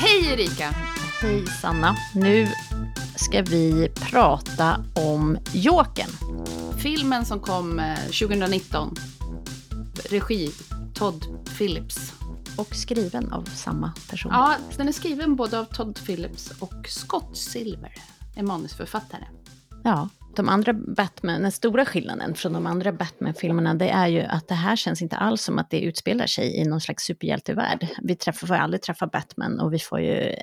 Hej Erika! Hej Sanna! Nu ska vi prata om Jokern. Filmen som kom 2019. Regi Todd Phillips. Och skriven av samma person. Ja, den är skriven både av Todd Phillips och Scott Silver, en manusförfattare. Ja, de andra Batman, den stora skillnaden från de andra Batman-filmerna, det är ju att det här känns inte alls som att det utspelar sig i någon slags superhjältevärld. Vi får ju aldrig träffa Batman och vi får ju,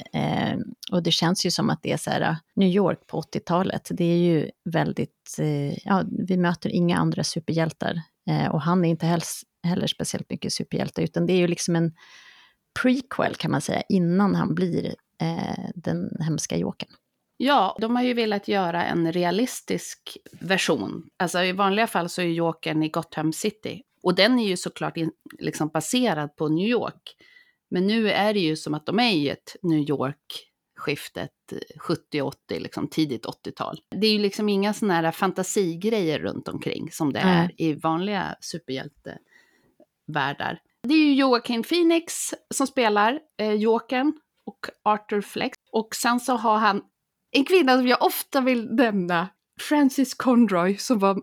och det känns ju som att det är så här New York på 80-talet. Det är ju väldigt, ja, vi möter inga andra superhjältar och han är inte heller speciellt mycket superhjälte, utan det är ju liksom en prequel kan man säga innan han blir den hemska Jokern. Ja, de har ju velat göra en realistisk version. Alltså i vanliga fall så är Jokern i Gotham City. Och den är ju såklart liksom baserad på New York. Men nu är det ju som att de är i ett New York-skiftet 70-80, liksom tidigt 80-tal. Det är ju liksom inga sådana här fantasigrejer runt omkring som det är i vanliga superhjältevärldar. Det är ju Joaquin Phoenix som spelar Jokern och Arthur Fleck. Och sen så har han en kvinna som jag ofta vill nämna, Frances Conroy, som var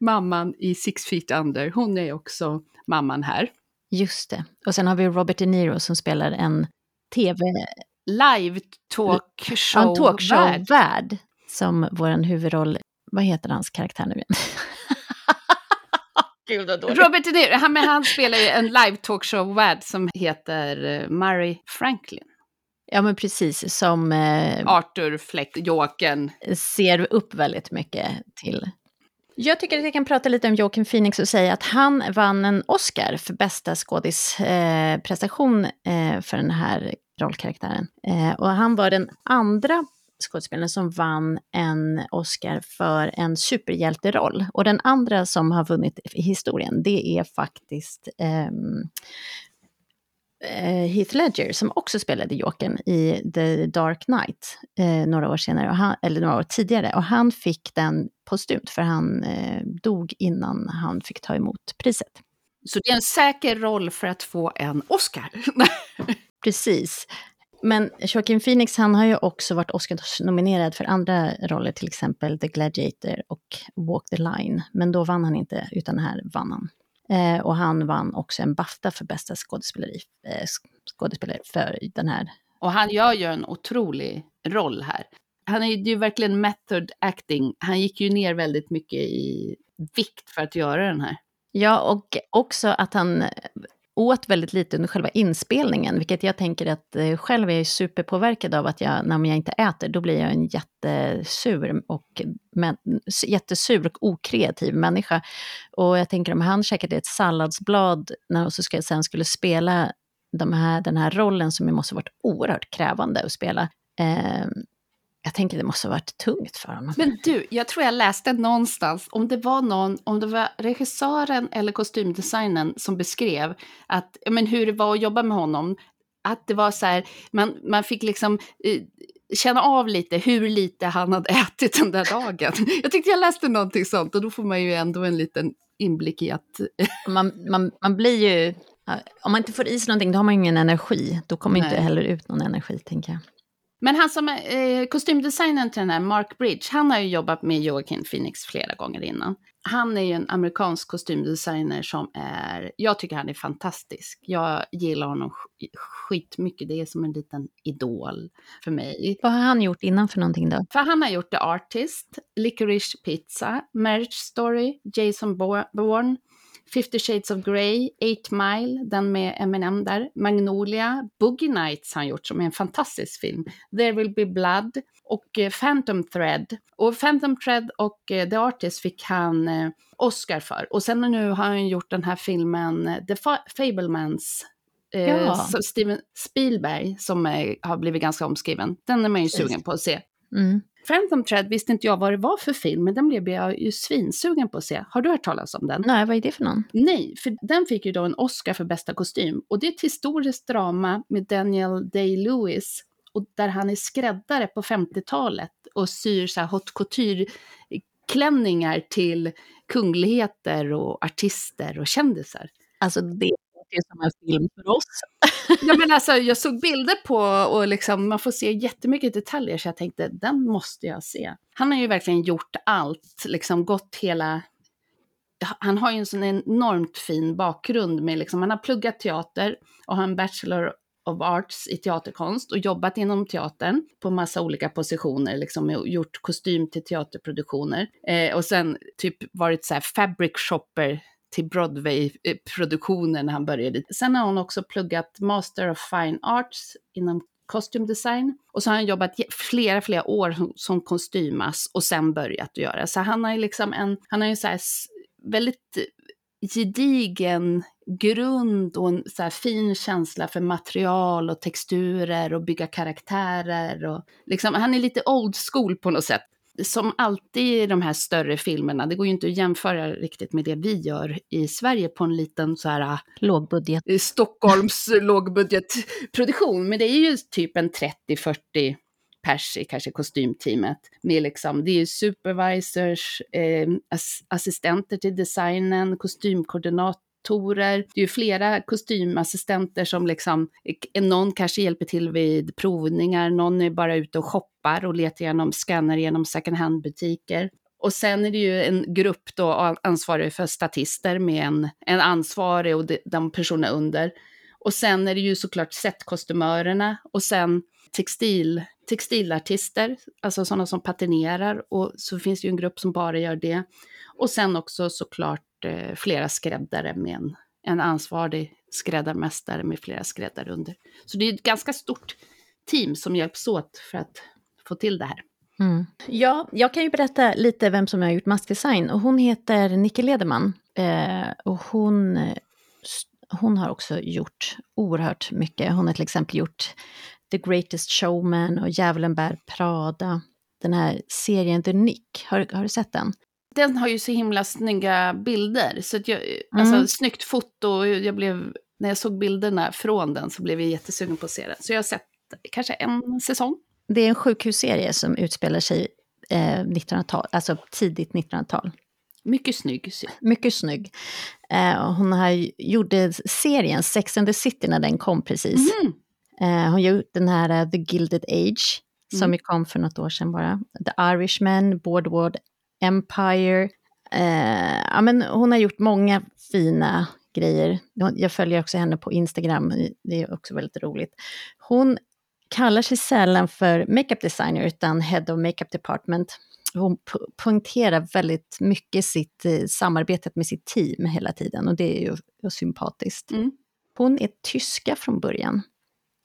mamman i Six Feet Under. Hon är också mamman här. Just det. Och sen har vi Robert De Niro som spelar en live talkshow-värd. Som vår huvudroll, vad heter hans karaktär nu igen? Gud, Robert De Niro, han spelar ju en live talkshow-värd som heter Murray Franklin. Ja men precis, som Arthur Fleck, Jokern. Ser upp väldigt mycket till. Jag tycker att vi kan prata lite om Joaquin Phoenix och säga att han vann en Oscar för bästa skådisprestation för den här rollkaraktären. Och han var den andra skådespelaren som vann en Oscar för en superhjälteroll. Och den andra som har vunnit i historien, det är faktiskt Heath Ledger, som också spelade Jokern i The Dark Knight några år senare, eller några år tidigare, och han fick den postumt för han dog innan han fick ta emot priset. Så det är en säker roll för att få en Oscar. Precis. Men Joaquin Phoenix, han har ju också varit Oscar-nominerad för andra roller, till exempel The Gladiator och Walk the Line, men då vann han inte, utan här vann han. Och han vann också en BAFTA för bästa skådespelare för den här. Och han gör en otrolig roll här. Han är ju verkligen method acting. Han gick ju ner väldigt mycket i vikt för att göra den här. Ja, och också att han åt väldigt lite under själva inspelningen. Vilket jag tänker att själv är superpåverkad av, att när jag inte äter då blir jag en jättesur och okreativ människa. Och jag tänker om han käkade ett salladsblad när och så skulle spela den här rollen som måste ha varit oerhört krävande att spela. Jag tänker det måste ha varit tungt för honom. Men du, jag tror jag läste någonstans om det var regissören eller kostymdesignen som beskrev att hur det var att jobba med honom, att det var så här man fick liksom känna av lite hur lite han hade ätit den där dagen. Jag tyckte jag läste någonting sånt, och då får man ju ändå en liten inblick i att man blir ju, om man inte får i sig någonting då har man ingen energi, då kommer inte heller ut någon energi, tänker jag. Men han som kostymdesignern till den här, Mark Bridge, han har ju jobbat med Joaquin Phoenix flera gånger innan. Han är ju en amerikansk kostymdesigner jag tycker han är fantastisk. Jag gillar honom skitmycket, det är som en liten idol för mig. Vad har han gjort innan för någonting då? För han har gjort The Artist, Licorice Pizza, Marriage Story, Jason Bourne, 50 Shades of Grey, 8 Mile, den med Eminem där, Magnolia, Boogie Nights han gjort som är en fantastisk film, There Will Be Blood och Phantom Thread. Och Phantom Thread och The Artist fick han Oscar för. Och sen nu har han gjort den här filmen The Fabelmans, som Steven Spielberg, som har blivit ganska omskriven. Den är man ju sugen på att se. Mm. Phantom Thread visste inte jag vad det var för film, men den blev jag ju svinsugen på att se. Har du hört talas om den? Nej, vad är det för någon? Nej, för den fick ju då en Oscar för bästa kostym. Och det är ett historiskt drama med Daniel Day-Lewis, och där han är skräddare på 50-talet och syr så här haute couture-klänningar till kungligheter och artister och kändisar. Alltså det verkar ju som en film för oss. Ja, men alltså, jag såg bilder på och liksom, man får se jättemycket detaljer, så jag tänkte, den måste jag se. Han har ju verkligen gjort allt, liksom gått hela... Han har ju en sån enormt fin bakgrund med liksom, han har pluggat teater och har en Bachelor of Arts i teaterkonst och jobbat inom teatern på massa olika positioner, liksom gjort kostym till teaterproduktioner och sen typ varit så här fabric shopper till Broadway-produktionen när han började. Sen har hon också pluggat Master of Fine Arts inom kostymdesign. Och så har han jobbat flera år som kostymas och sen börjat göra. Så han har ju liksom han har ju så här väldigt gedigen grund och en så här fin känsla för material och texturer och bygga karaktärer. Och liksom, han är lite old school på något sätt. Som alltid i de här större filmerna, det går ju inte att jämföra riktigt med det vi gör i Sverige på en liten så här lågbudget. Stockholms lågbudgetproduktion, men det är ju typ en 30-40 pers i kanske kostymteamet. Med liksom, det är ju supervisors, assistenter till designen, kostymkoordinator. Det är ju flera kostymassistenter som liksom, någon kanske hjälper till vid provningar, någon är bara ute och shoppar och letar igenom, scannar igenom second hand butiker. Och sen är det ju en grupp då ansvarig för statister med en ansvarig och de personerna under. Och sen är det ju såklart setkostymörerna och sen textilartister, alltså sådana som patinerar, och så finns det ju en grupp som bara gör det. Och sen också såklart flera skräddare med en ansvarig skräddarmästare med flera skräddare under. Så det är ett ganska stort team som hjälps åt för att få till det här. Mm. Ja, jag kan ju berätta lite vem som har gjort maskdesign, och hon heter Nicki Ledermann och hon har också gjort oerhört mycket. Hon har till exempel gjort The Greatest Showman och Djävulen bär Prada. Den här serien The Nick, har du sett den? Den har ju så himla snygga bilder. Så att alltså, snyggt foto. När jag såg bilderna från den så blev jag jättesugen på att se den. Så jag har sett kanske en säsong. Det är en sjukhusserie som utspelar sig 1900-tal, alltså tidigt 1900-tal. Mycket snygg. Mycket snygg. Hon gjorde serien Sex and the City när den kom precis. Mm. Hon gjorde den här The Gilded Age som ju kom för något år sedan bara. The Irishman, Boardwalk Empire. Ja, men hon har gjort många fina grejer. Jag följer också henne på Instagram. Det är också väldigt roligt. Hon kallar sig sällan för makeup designer utan head of makeup department. Hon punkterar väldigt mycket sitt samarbetet med sitt team hela tiden. Och det är ju sympatiskt. Mm. Hon är tyska från början.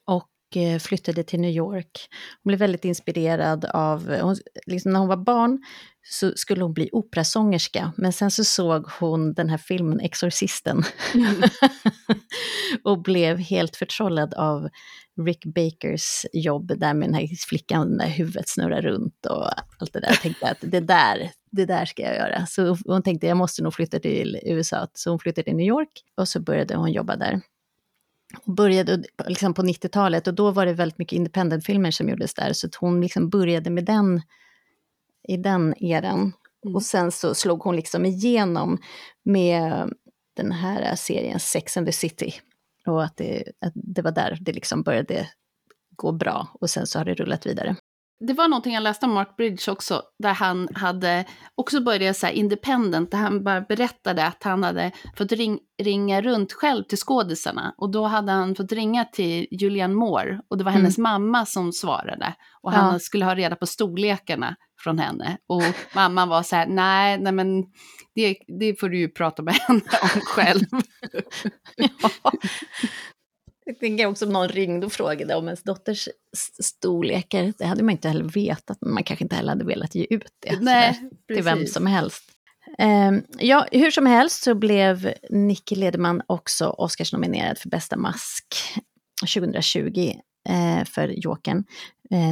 Och flyttade till New York. Hon blev väldigt inspirerad av... liksom när hon var barn så skulle hon bli operasångerska. Men sen så såg hon den här filmen Exorcisten. Mm. Och blev helt förtrollad av Rick Bakers jobb. Där med den här flickan där huvudet snurrar runt och allt det där. Jag tänkte att det där ska jag göra. Så hon tänkte jag måste nog flytta till USA. Så hon flyttade till New York och så började hon jobba där. Hon började liksom på 90-talet och då var det väldigt mycket independentfilmer som gjordes där, så att hon liksom började med den i den eran. Mm. Och sen så slog hon liksom igenom med den här serien Sex and the City, och att det var där det liksom började gå bra och sen så har det rullat vidare. Det var någonting jag läste om Mark Bridge också, där han hade också börjat så här independent, där han bara berättade att han hade fått ringa runt själv till skådisarna, och då hade han fått ringa till Julianne Moore och det var hennes mamma som svarade, och han skulle ha reda på storlekarna från henne, och mamman var så här: nej men det får du ju prata med henne om själv. Ja. Jag tänker också om någon ringde och frågade om ens dotters storlekar. Det hade man inte heller vetat. Man kanske inte heller hade velat ge ut det. Nej, till vem som helst. Ja, hur som helst så blev Nicki Ledermann också Oscarsnominerad för bästa mask 2020 för Joaquin.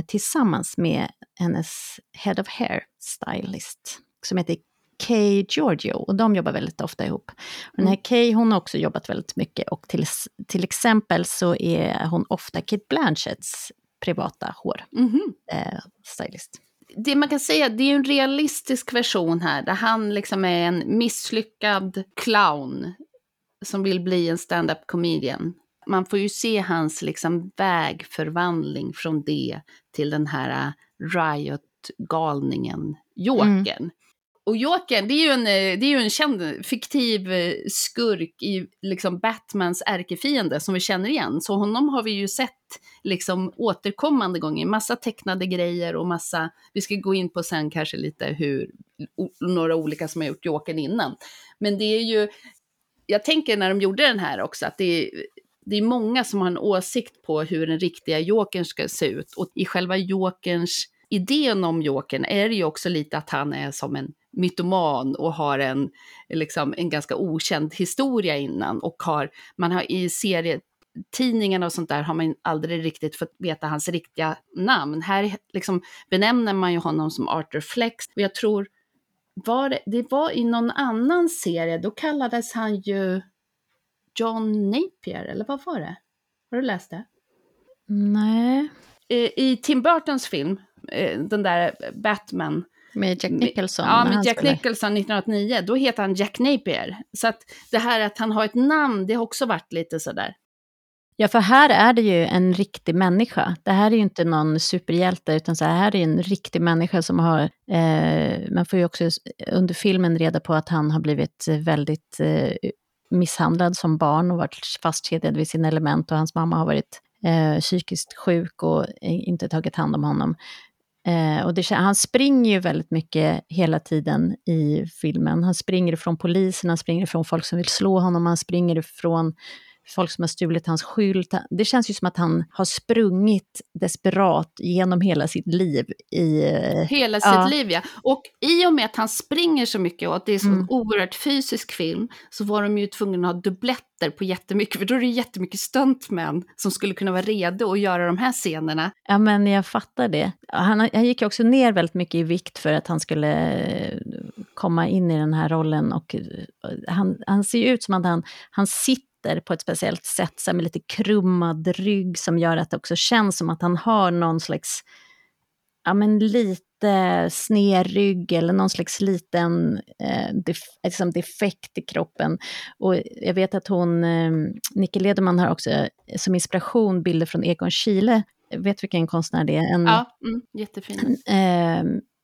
Tillsammans med hennes head of hair stylist som heter Kay Georgiou, och de jobbar väldigt ofta ihop. Och den här Kay, hon har också jobbat väldigt mycket, och till exempel så är hon ofta Kate Blanchetts privata hår stylist. Det man kan säga, det är en realistisk version här där han liksom är en misslyckad clown som vill bli en stand-up comedian. Man får ju se hans liksom vägförvandling från det till den här riot-galningen Jokern. Mm. Och Jokern, det är ju en känd fiktiv skurk i liksom Batmans ärkefiende som vi känner igen. Så honom har vi ju sett liksom återkommande gånger. Massa tecknade grejer och massa... Vi ska gå in på sen kanske lite hur några olika som har gjort Jokern innan. Men det är ju... Jag tänker när de gjorde den här också att det är många som har en åsikt på hur den riktiga Jokern ska se ut. Och i själva Jokerns... Idén om Jokern är ju också lite att han är som en mytoman och har en ganska okänd historia innan. Och man har i serietidningarna och sånt där har man aldrig riktigt fått veta hans riktiga namn. Här liksom benämner man ju honom som Arthur Flex. Och jag tror, det var i någon annan serie, då kallades han ju John Napier, eller vad var det? Har du läst det? Nej. I Tim Burtons film, den där Batman med Jack Nicholson. Ja, med Jack Nicholson 1989, då heter han Jack Napier. Så att det här att han har ett namn, det har också varit lite sådär. Ja, för här är det ju en riktig människa. Det här är ju inte någon superhjälte, utan så här är en riktig människa som har... man får ju också under filmen reda på att han har blivit väldigt misshandlad som barn och varit fastkedjad vid sina element, och hans mamma har varit... psykiskt sjuk och inte tagit hand om honom. Han springer ju väldigt mycket hela tiden i filmen. Han springer från polisen, han springer från folk som vill slå honom, han springer från folk som har stulit hans skylt. Det känns ju som att han har sprungit desperat genom hela sitt liv. Hela sitt liv, ja. Och i och med att han springer så mycket och att det är så oerhört fysisk film, så var de ju tvungna att ha dubbletter på jättemycket. För då är det jättemycket stuntmän som skulle kunna vara redo att göra de här scenerna. Ja, men jag fattar det. Han gick också ner väldigt mycket i vikt för att han skulle... komma in i den här rollen, och han ser ju ut som att han sitter på ett speciellt sätt med lite krummad rygg som gör att det också känns som att han har någon slags, ja men lite sned rygg eller någon slags liten liksom defekt i kroppen. Och jag vet att hon Nicki Ledermann har också som inspiration bilder från Egon Kile. Vet vilken konstnär det är? Jättefin.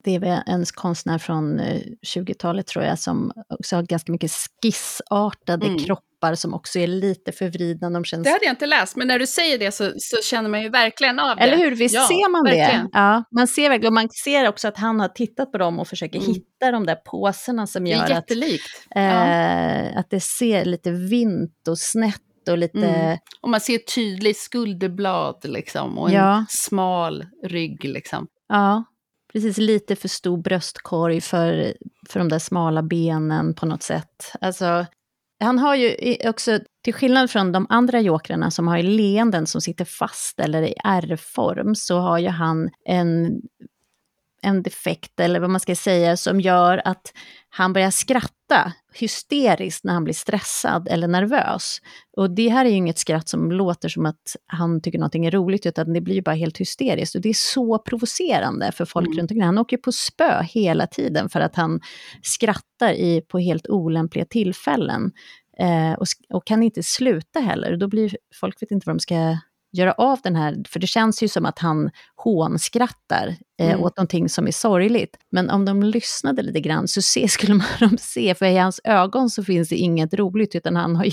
Det är en konstnär från 20-talet tror jag, som också har ganska mycket skissartade kroppar som också är lite förvridna. Det hade jag inte läst, men när du säger det så känner man ju verkligen av det. Eller hur? Visst ser man verkligen. Det? Ja, man ser verkligen. Och man ser också att han har tittat på dem och försöker hitta de där påserna som gör att det ser lite vint och snett. Och lite... Och man ser tydligt skulderblad liksom, och en smal rygg. Liksom. Ja, precis, lite för stor bröstkorg för de där smala benen på något sätt. Alltså, han har ju också, till skillnad från de andra jokrarna som har ju leenden som sitter fast eller i R-form, så har ju han en defekt, eller vad man ska säga, som gör att han börjar skratta hysteriskt när han blir stressad eller nervös. Och det här är ju inget skratt som låter som att han tycker någonting är roligt, utan det blir ju bara helt hysteriskt. Och det är så provocerande för folk runt omkring. Han åker på spö hela tiden för att han skrattar på helt olämpliga tillfällen. Och kan inte sluta heller. Då blir folk, vet inte vad de ska... göra av den här, för det känns ju som att han hånskrattar åt någonting som är sorgligt. Men om de lyssnade lite grann så skulle de se, för i hans ögon så finns det inget roligt, utan han har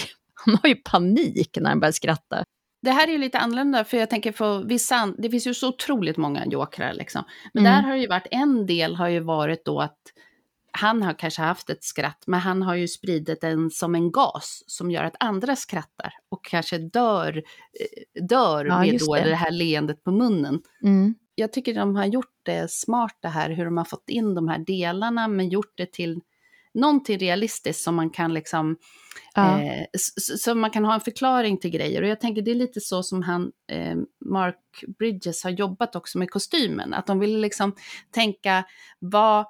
ju panik när han börjar skratta. Det här är ju lite annorlunda, för jag tänker på vissa, det finns ju så otroligt många jokrar liksom. Men där har det ju varit, en del har ju varit då att han har kanske haft ett skratt, men han har ju spridit den som en gas som gör att andra skrattar och kanske dör med då det här leendet på munnen. Jag tycker de har gjort det smart, det här hur de har fått in de här delarna, men gjort det till någonting realistiskt som man kan liksom så man kan ha en förklaring till grejer. Och jag tänker det är lite så som han Mark Bridges har jobbat också med kostymen, att de vill liksom tänka vad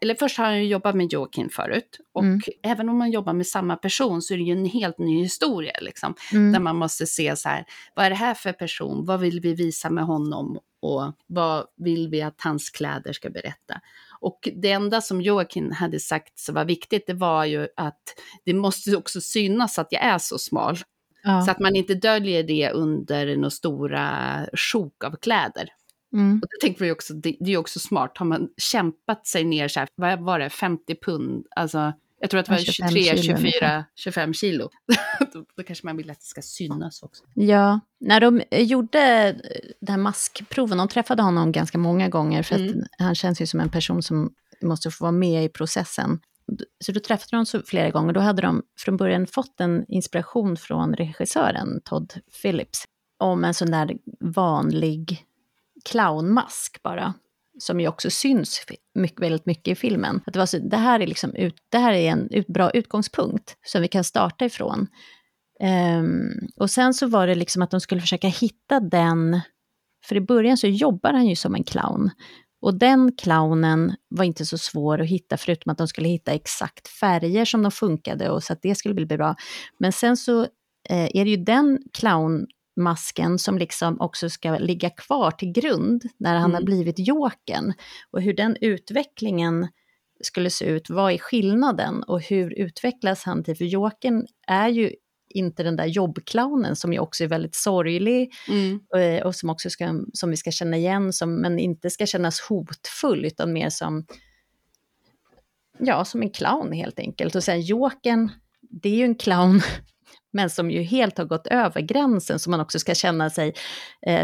eller först har han ju jobbat med Joaquin förut, och även om man jobbar med samma person så är det ju en helt ny historia liksom, där man måste se så här, vad är det här för person, vad vill vi visa med honom, och vad vill vi att hans kläder ska berätta. Och det enda som Joaquin hade sagt som var viktigt, det var ju att det måste också synas att jag är så smal. Ja. Så att man inte döljer det under några stora sjok av kläder. Mm. Och då tänker vi också, det är också smart. Har man kämpat sig ner så här, vad var det, 50 pund? Alltså, jag tror att det var 23, 24, 25 kilo. Då kanske man vill att det ska synas också. Ja, när de gjorde den här maskproven, de träffade honom ganska många gånger. För att han känns ju som en person som måste få vara med i processen. Så då träffade de så flera gånger. Då hade de från början fått en inspiration från regissören Todd Phillips. Om en sån där vanlig clownmask bara. Som ju också syns mycket, väldigt mycket i filmen. Att det var så, det här är liksom det här är en bra utgångspunkt som vi kan starta ifrån. Och sen så var det liksom att de skulle försöka hitta den. För i början så jobbar han ju som en clown. Och den clownen var inte så svår att hitta, förutom att de skulle hitta exakt färger som de funkade och så att det skulle bli bra. Men sen så är det ju den clownmasken som liksom också ska ligga kvar till grund när han har blivit Jokern. Och hur den utvecklingen skulle se ut, vad är skillnaden och hur utvecklas han till? För Jokern är ju inte den där jobbclownen som ju också är väldigt sorglig och som också som vi ska känna igen som, men inte ska kännas hotfull utan mer som som en clown helt enkelt. Och sen Jokern, det är ju en clown men som ju helt har gått över gränsen, som man också ska känna sig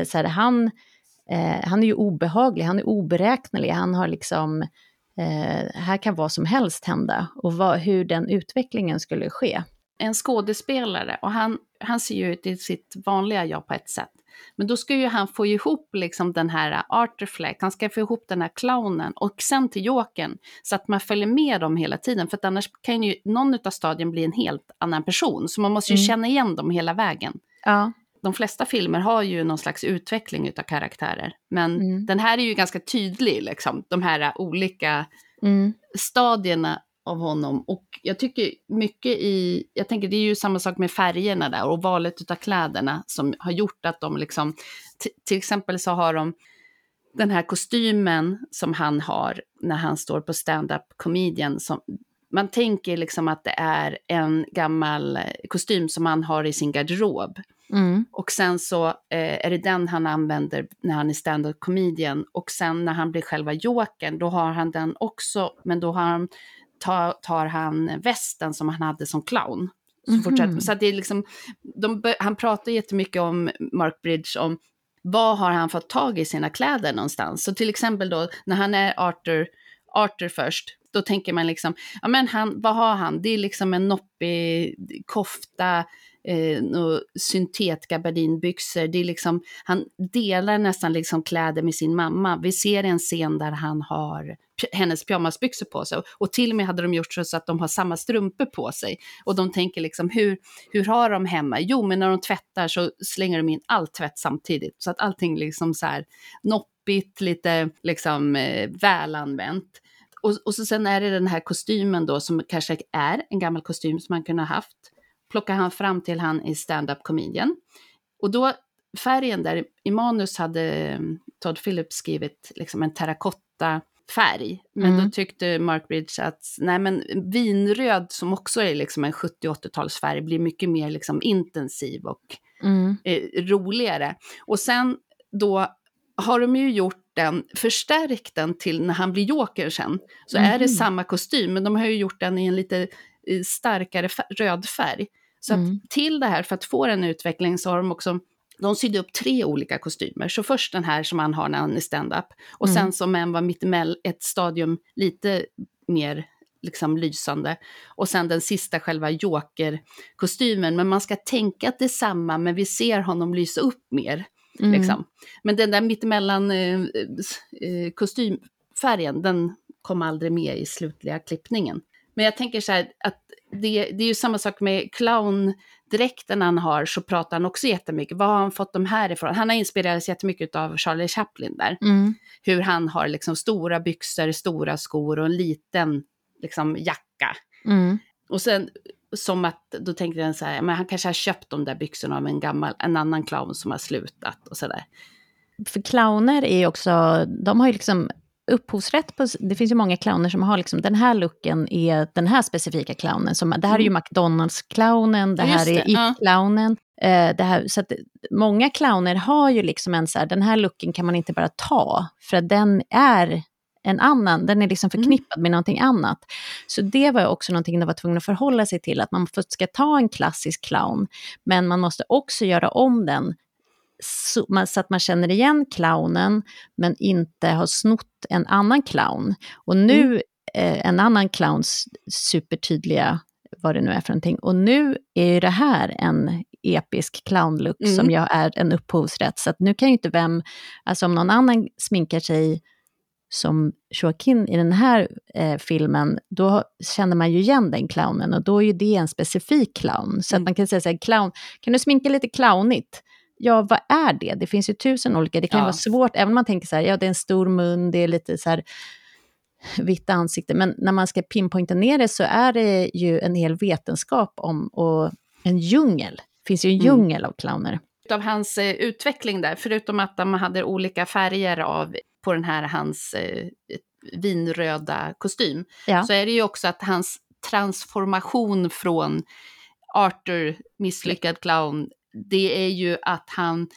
så här, han är ju obehaglig, han är oberäknelig, han har liksom här kan vad som helst hända och hur den utvecklingen skulle ske. En skådespelare, och han ser ju ut i sitt vanliga jag på ett sätt. Men då ska ju han få ihop liksom den här art reflect, han ska få ihop den här clownen och sen till Jokern så att man följer med dem hela tiden. För att annars kan ju någon utav stadien bli en helt annan person. Så man måste ju känna igen dem hela vägen. Ja. De flesta filmer har ju någon slags utveckling utav karaktärer. Men den här är ju ganska tydlig liksom. De här olika stadierna av honom, och jag tycker mycket jag tänker det är ju samma sak med färgerna där och valet utav kläderna som har gjort att de liksom till exempel så har de den här kostymen som han har när han står på stand-up comedian, som man tänker liksom att det är en gammal kostym som han har i sin garderob. Och sen så är det den han använder när han är stand-up comedian, och sen när han blir själva Jokern då har han den också, men då har han tar han västen som han hade som clown. Så att det är liksom, han pratar jättemycket om Mark Bridge, om vad har han fått tag i sina kläder någonstans. Så till exempel då när han är Arthur först, då tänker man liksom, ja men vad har han? Det är liksom en noppig kofta, syntetgabardinbyxor. Det är liksom, han delar nästan liksom kläder med sin mamma. Vi ser en scen där han har hennes pyjamasbyxor på sig, och till och med hade de gjort så att de har samma strumpor på sig, och de tänker liksom hur har de hemma? Jo, men när de tvättar så slänger de in all tvätt samtidigt, så att allting liksom så här noppigt, lite liksom välanvänt. Och så sen är det den här kostymen då, som kanske är en gammal kostym som man kunde ha haft, plockar han fram till han i stand-up comedian. Och då färgen där i manus hade Todd Phillips skrivit liksom en terrakotta färg, men då tyckte Mark Bridge att nej, men vinröd som också är liksom en 70-80-tals färg blir mycket mer liksom intensiv och roligare. Och sen då har de ju gjort den, förstärkt den till när han blir Jokern sen, så är det samma kostym, men de har ju gjort den i en lite starkare röd färg. Så att till det här, för att få en utveckling, så har de också sydde upp 3 olika kostymer. Så först den här som han har när han är stand-up. Och sen som en var mitt emellan, ett stadium lite mer liksom lysande. Och sen den sista själva Joker-kostymen. Men man ska tänka att det är samma, men vi ser honom lysa upp mer. Liksom. Men den där mittemellan kostymfärgen, den kom aldrig med i slutliga klippningen. Men jag tänker så här att det är ju samma sak med clowndräkten han har, så pratar han också jättemycket. Vad har han fått de här ifrån? Han har inspirerats jättemycket av Charlie Chaplin där. Hur han har liksom stora byxor, stora skor och en liten liksom jacka. Och sen som att då tänkte jag så här, men han kanske har köpt de där byxorna av en annan clown som har slutat och sådär. för clowner är ju också, de har ju liksom upphovsrätt på, det finns ju många clowner som har liksom, den här looken är den här specifika clownen, som, det här är ju McDonalds-clownen, det här är It-clownen, det här, så att många clowner har ju liksom en så här, den här looken kan man inte bara ta, för att den är en annan, den är liksom förknippad med någonting annat. Så det var också någonting de var tvungna att förhålla sig till, att man ska ta en klassisk clown, men man måste också göra om den så att man känner igen clownen men inte har snott en annan clown. Och nu en annan clowns supertydliga, vad det nu är för någonting. Och nu är ju det här en episk clownlook som jag är en upphovsrätt. Så att nu kan ju inte vem, alltså om någon annan sminkar sig som Joaquin i den här filmen, då känner man ju igen den clownen, och då är ju det en specifik clown. Så att man kan säga så här, clown, kan du sminka lite clownigt? Ja, vad är det? Det finns ju 1000 olika. Det kan vara svårt, även om man tänker så här, ja, det är en stor mun, det är lite så här vitt ansikte. Men när man ska pinpointa ner det, så är det ju en hel vetenskap om, och en djungel. Det finns ju en djungel av clowner. Av hans utveckling där, förutom att man hade olika färger av på den här hans vinröda kostym, så är det ju också att hans transformation från Arthur, misslyckad clown, det är ju att han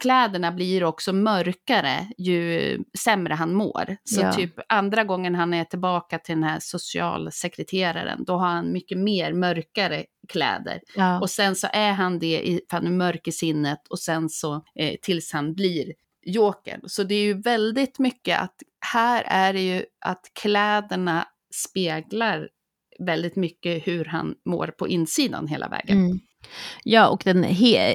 kläderna blir också mörkare ju sämre han mår. Så typ andra gången han är tillbaka till den här socialsekreteraren, då har han mycket mer mörkare kläder. Ja. Och sen så är han det i, för han är mörk i sinnet, och sen så tills han blir Joker. Så det är ju väldigt mycket att här är det ju att kläderna speglar väldigt mycket hur han mår på insidan hela vägen. Mm. Ja, och den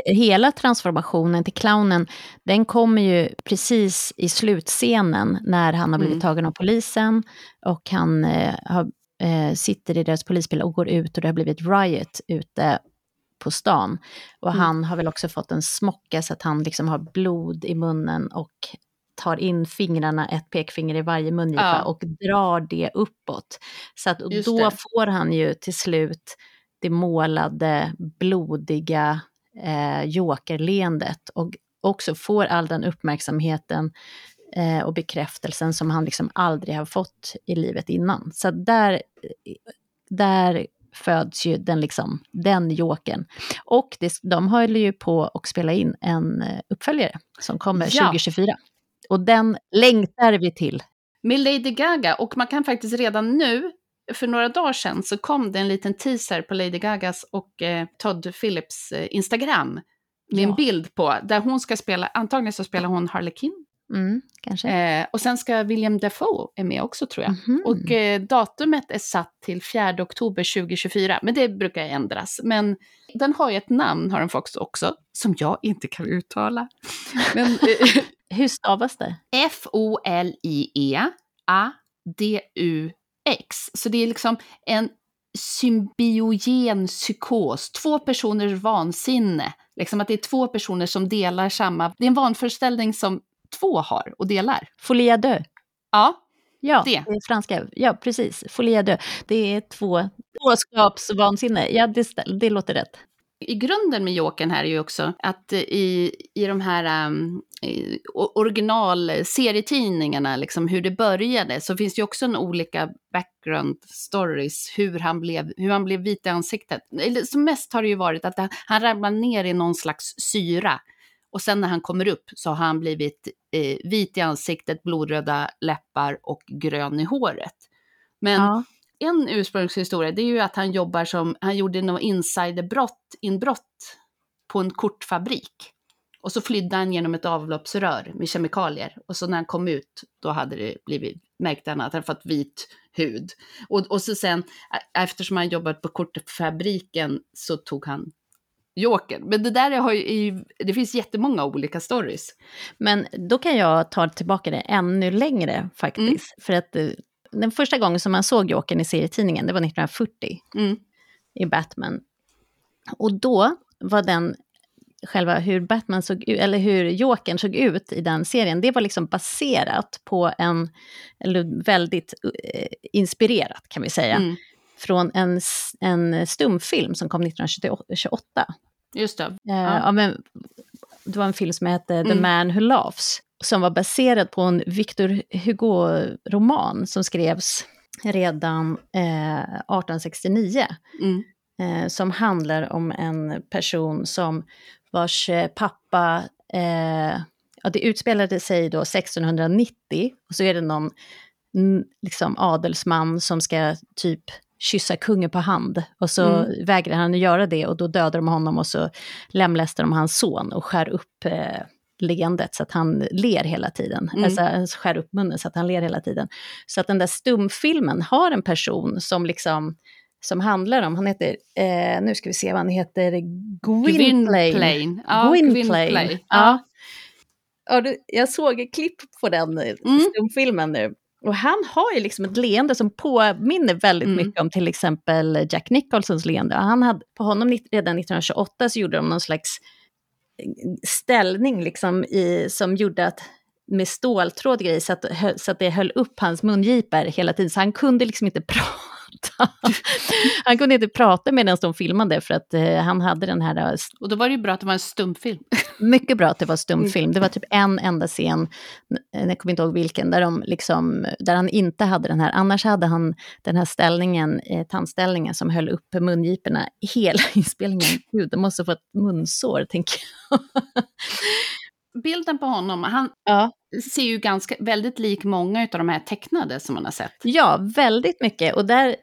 hela transformationen till clownen, den kommer ju precis i slutscenen när han har blivit tagen av polisen, och han sitter i deras polisbil och går ut, och det har blivit riot ute på stan. Och han har väl också fått en smocka så att han liksom har blod i munnen och tar in fingrarna, ett pekfinger i varje mungipa och drar det uppåt. Så att då får han ju till slut det målade, blodiga jokerleendet, och också får all den uppmärksamheten och bekräftelsen som han liksom aldrig har fått i livet innan. Så där föds ju den, liksom, den jokern. Och de höll ju på och spela in en uppföljare som kommer 2024. Och den längtar vi till. Med Lady Gaga, och man kan faktiskt redan nu, för några dagar sedan så kom det en liten teaser på Lady Gagas och Todd Phillips Instagram med en bild på, där hon ska spela, antagligen så spelar hon Harlequin. Kanske. Och sen ska William Dafoe är med också, tror jag. Och datumet är satt till 4 oktober 2024, men det brukar ändras. Men den har ju ett namn, har den också, som jag inte kan uttala. Men, hur stavas det? F-O-L-I-E-A-D-U-X. Så det är liksom en symbiogen psykos. Två personers vansinne. Liksom att det är två personer som delar samma. Det är en vanföreställning som två har och delar. Folie à deux. Ja, det är franska. Ja, precis. Folie à deux. Det är tvåskapsvansinne. Ja, det låter rätt. I grunden med Jokern här är ju också att i de här original serietidningarna, liksom hur det började, så finns det ju också en olika background stories, hur han blev vit i ansiktet. Som mest har det ju varit att han ramlar ner i någon slags syra, och sen när han kommer upp så har han blivit vit i ansiktet, blodröda läppar och grön i håret. Men en ursprungshistoria, det är ju att han jobbar som, han gjorde något inbrott på en kortfabrik. Och så flydde han genom ett avloppsrör med kemikalier. Och så när han kom ut, då hade det blivit, märkte han att han fått vit hud. Och så sen, eftersom han jobbat på kortfabriken, så tog han Joker. Men det där det finns jättemånga olika stories. Men då kan jag ta tillbaka det ännu längre faktiskt. För att den första gången som man såg Jokern i serietidningen, det var 1940 i Batman. Och då var den själva hur Batman såg ut, eller hur Jokern såg ut i den serien, det var liksom baserat på eller väldigt inspirerat, kan vi säga, från en stumfilm som kom 1928. Just det. Ja, men det var en film som hette The Man Who Laughs, som var baserad på en Victor Hugo-roman som skrevs redan 1869. Som handlar om en person som vars pappa... det utspelade sig då 1690, och så är det någon liksom adelsman som ska typ kyssa kungen på hand, och så vägrar han att göra det, och då dödar de honom och så lemlästar de hans son och skär upp leendet så att han ler hela tiden, alltså skär upp munnen så att han ler hela tiden. Så att den där stumfilmen har en person som liksom som handlar om, han heter nu ska vi se vad han heter, Gwynplaine. Ja. Jag såg ett klipp på den stumfilmen nu. Och han har ju liksom ett leende som påminner väldigt mycket om till exempel Jack Nicholsons leende. Och han hade, på honom redan 1928 så gjorde de någon slags ställning liksom som gjorde att med ståltråd grej så att det höll upp hans mungiper hela tiden. Så han kunde liksom inte prata. Han kunde inte prata medan de filmade för att han hade den här... Och då var det ju bra att det var en stumfilm. Mycket bra att det var stumfilm. Det var typ en enda scen, jag kommer inte ihåg vilken, där han inte hade den här. Annars hade han den här ställningen, tandställningen som höll upp mungiporna hela inspelningen. Gud, det måste få ett munsår, tänker jag. Bilden på honom, han ser ju väldigt lik många av de här tecknade som man har sett. Ja, väldigt mycket. Och där,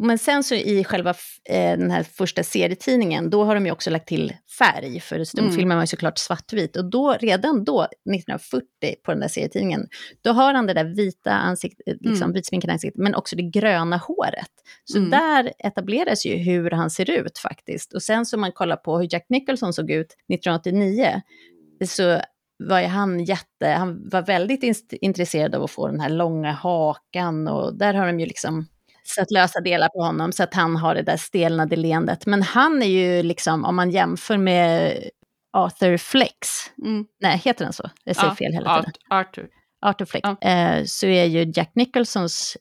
men sen så i själva den här första serietidningen, då har de ju också lagt till färg, för stumfilmen var ju såklart svartvit. Och då, redan då, 1940 på den där serietidningen, då har han det där vita ansiktet, vitsminkade ansiktet, men också det gröna håret. Så där etableras ju hur han ser ut faktiskt. Och sen så man kollar på hur Jack Nicholson såg ut 1989, så var ju han var väldigt intresserad av att få den här långa hakan, och där har de ju liksom satt lösa delar på honom så att han har det där stelnade leendet. Men han är ju liksom, om man jämför med Arthur Flex, nej heter han så? Jag säger fel hela tiden. Arthur Fleck, så är ju Jack Nicholsons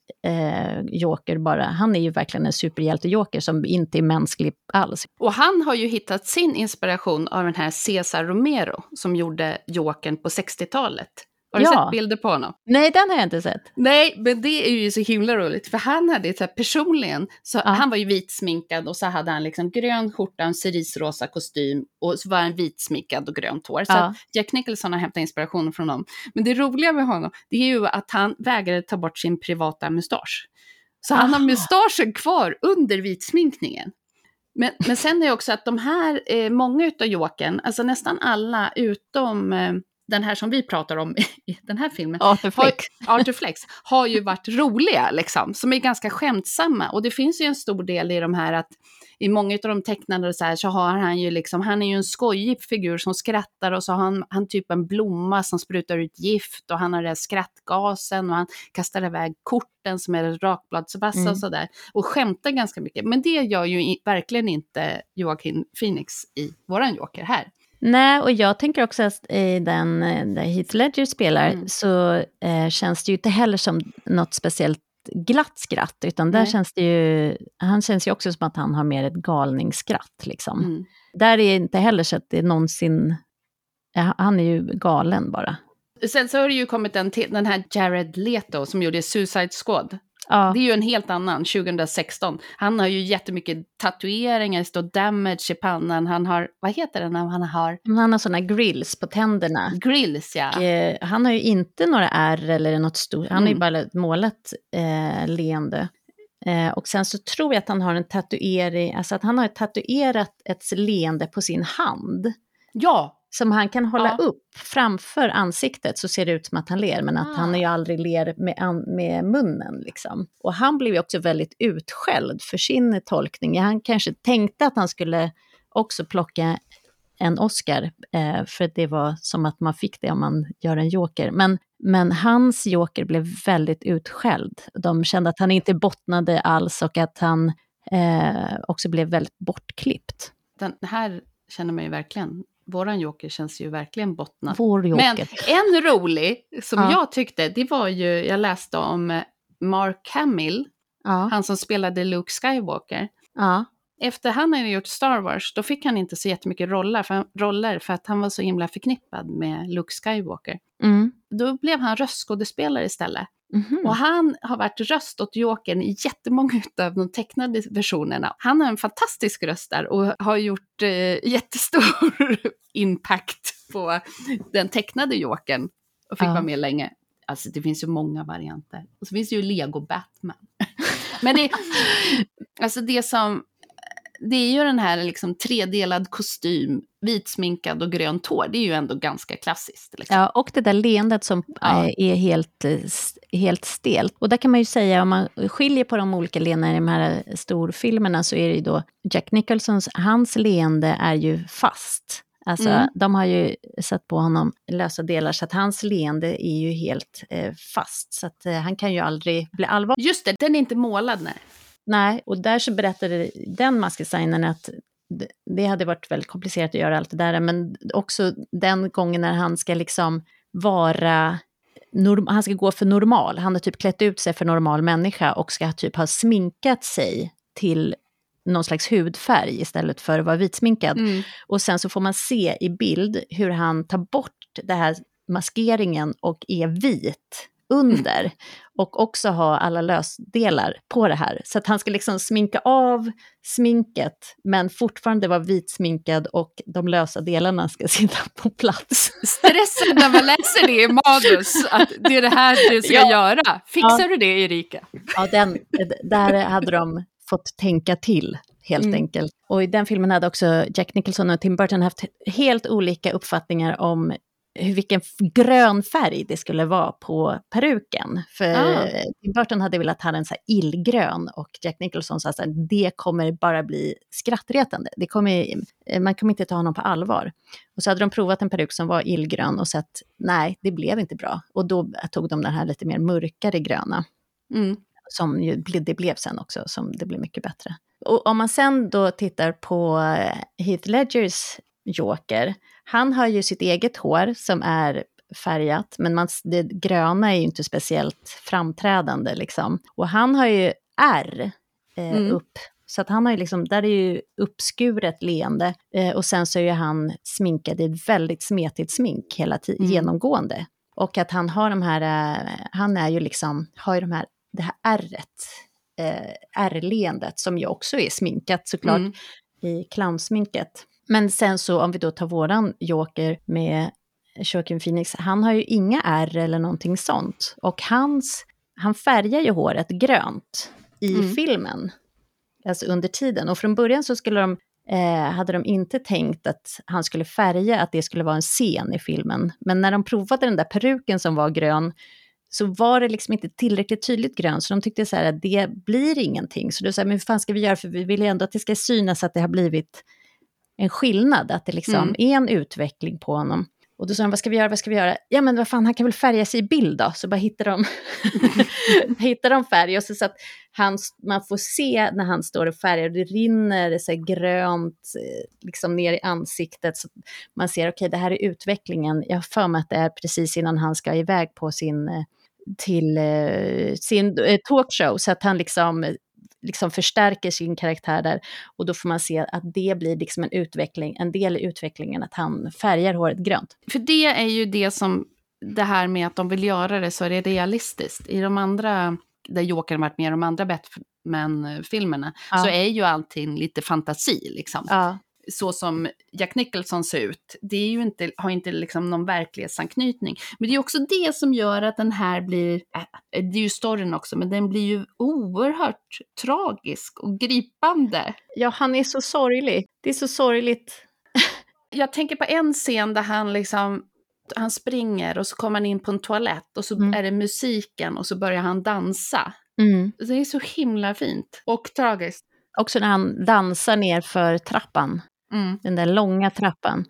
Joker bara, han är ju verkligen en superhjälte-Joker som inte är mänsklig alls. Och han har ju hittat sin inspiration av den här Cesar Romero som gjorde Jokern på 60-talet. Har du sett bilder på honom? Nej, den har jag inte sett. Nej, men det är ju så himla roligt, för han hade så här personligen, så han var ju vitsminkad och så hade han liksom grön skjorta, en cerisrosa kostym och så var han vitsminkad och grönt hår. Så att Jack Nicholson har hämtat inspiration från honom. Men det roliga med honom, det är ju att han vägrade ta bort sin privata mustasch. Så han har mustaschen kvar under vitsminkningen. Men sen är det också att de här, många av Jokern, alltså nästan alla utom... den här som vi pratar om i den här filmen, Arthur Flex har ju varit roliga liksom, som är ganska skämtsamma, och det finns ju en stor del i de här att i många av de tecknade och så har han ju liksom, han är ju en skojig figur som skrattar, och så har han typ en blomma som sprutar ut gift, och han har den skrattgasen, och han kastar iväg korten som är rakbladsvassa och sådär, och skämtar ganska mycket, men det gör ju verkligen inte Joaquin Phoenix i våran Joker här. Nej, och jag tänker också att i den där Heath Ledger spelar så känns det ju inte heller som något speciellt glatt skratt, utan där känns det ju, han känns ju också som att han har mer ett galningsskratt liksom. Där är inte heller så att det någonsin, han är ju galen bara. Sen så har det ju kommit den här Jared Leto som gjorde Suicide Squad. Ja. Det är ju en helt annan, 2016. Han har ju jättemycket tatueringar, står damage i pannan. Han har, vad heter det när han har? Han har sådana grills på tänderna. Grills, ja. Och, han har ju inte några ärr eller något stort. Han har ju bara målat leende. Och sen så tror jag att han har en tatuering, alltså att han har tatuerat ett leende på sin hand. Ja, som han kan hålla upp framför ansiktet, så ser det ut som att han ler, men att han ju aldrig ler med munnen liksom. Och han blev ju också väldigt utskälld för sin tolkning. Han kanske tänkte att han skulle också plocka en Oscar, för det var som att man fick det om man gör en Joker. Men hans Joker blev väldigt utskälld. De kände att han inte bottnade alls, och att han också blev väldigt bortklippt. Den här känner man ju verkligen. Våran Joker känns ju verkligen bottnad. Men en rolig som jag tyckte, det var ju, jag läste om Mark Hamill, han som spelade Luke Skywalker. efter han hade gjort Star Wars, då fick han inte så jättemycket roller för att han var så himla förknippad med Luke Skywalker. Mm. Då blev han röstskådespelare istället. Mm-hmm. Och han har varit röst åt Jokern i jättemånga av de tecknade versionerna. Han har en fantastisk röst där och har gjort jättestor impact på den tecknade Jokern. Och fick vara med länge. Alltså det finns ju många varianter. Och så finns det ju Lego Batman. Men det, alltså det som... Det är ju den här liksom tredelad kostym, vitsminkad och grönt hår. Det är ju ändå ganska klassiskt. Liksom. Ja, och det där leendet som är helt stelt. Och där kan man ju säga, om man skiljer på de olika leendena i de här storfilmerna, så är det ju då Jack Nicholsons, hans leende är ju fast. Alltså de har ju satt på honom lösa delar så att hans leende är ju helt fast. Så att han kan ju aldrig bli allvarlig. Just det, den är inte målad, nej. Nej, och där så berättade den maskdesignern att det hade varit väldigt komplicerat att göra allt det där. Men också den gången när han ska liksom vara, han ska gå för normal. Han har typ klätt ut sig för normal människa och ska typ ha sminkat sig till någon slags hudfärg istället för att vara vitsminkad. Mm. Och sen så får man se i bild hur han tar bort det här maskeringen och är vit under och också ha alla lösdelar på det här. Så att han ska liksom sminka av sminket men fortfarande vara vitsminkad och de lösa delarna ska sitta på plats. Stressen när man läser det i manus att det är det här du ska göra. Fixar du det, Erika? Ja, där hade de fått tänka till helt enkelt. Och i den filmen hade också Jack Nicholson och Tim Burton haft helt olika uppfattningar om vilken grön färg det skulle vara på peruken. För Tim Burton hade velat ha en så här illgrön och Jack Nicholson sa så här, det kommer bara bli skrattretande. Man kommer inte ta honom på allvar. Och så hade de provat en peruk som var illgrön och sett, nej, det blev inte bra. Och då tog de den här lite mer mörkare gröna. Mm. Som ju, det blev sen också, som det blev mycket bättre. Och om man sen då tittar på Heath Ledgers Joker. Han har ju sitt eget hår som är färgat, men det gröna är ju inte speciellt framträdande liksom. Och han har ju ärr upp, så att han har ju liksom, där är ju uppskuret leende och sen så är ju han sminkad i ett väldigt smetigt smink hela tiden, genomgående. Och att han har de här, han är ju liksom, har ju det här ärret, ärrleendet som ju också är sminkat såklart i clownsminket. Men sen så om vi då tar våran Joker med Joaquin Phoenix, han har ju inga ärr eller någonting sånt. Och han färgar ju håret grönt i filmen, alltså under tiden. Och från början så skulle hade de inte tänkt att han skulle färga, att det skulle vara en scen i filmen. Men när de provade den där peruken som var grön, så var det liksom inte tillräckligt tydligt grön. Så de tyckte så här att det blir ingenting. Så då sa, men hur fan ska vi göra? För vi vill ju ändå att det ska synas att det har blivit en skillnad, att det liksom är en utveckling på honom. Och då sa de, vad ska vi göra? Ja, men vad fan, han kan väl färga sig i bild då? Så bara hittar de färg. Och så att man får se när han står och färgar. Och det rinner så här grönt liksom ner i ansiktet. Så man ser, okej, det här är utvecklingen. Jag har för mig att det är precis innan han ska iväg på sin talkshow. Så att han liksom förstärker sin karaktär där, och då får man se att det blir liksom en utveckling, en del i utvecklingen, att han färgar håret grönt. För det är ju det som det här med att de vill göra det så är det realistiskt. I de andra, där Jokern varit med i de andra Batman-filmerna, så är ju allting lite fantasi liksom. Ja. Så som Jack Nicholson ser ut, det är ju inte, har inte liksom någon verklighetsanknytning. Men det är också det som gör att den här blir, det är ju storyn också, men den blir ju oerhört tragisk och gripande. Ja, han är så sorglig. Det är så sorgligt. Jag tänker på en scen där han liksom, han springer och så kommer han in på en toalett och så är det musiken och så börjar han dansa. Mm. Det är så himla fint och tragiskt. Också när han dansar ner för trappan. Den där långa trappan.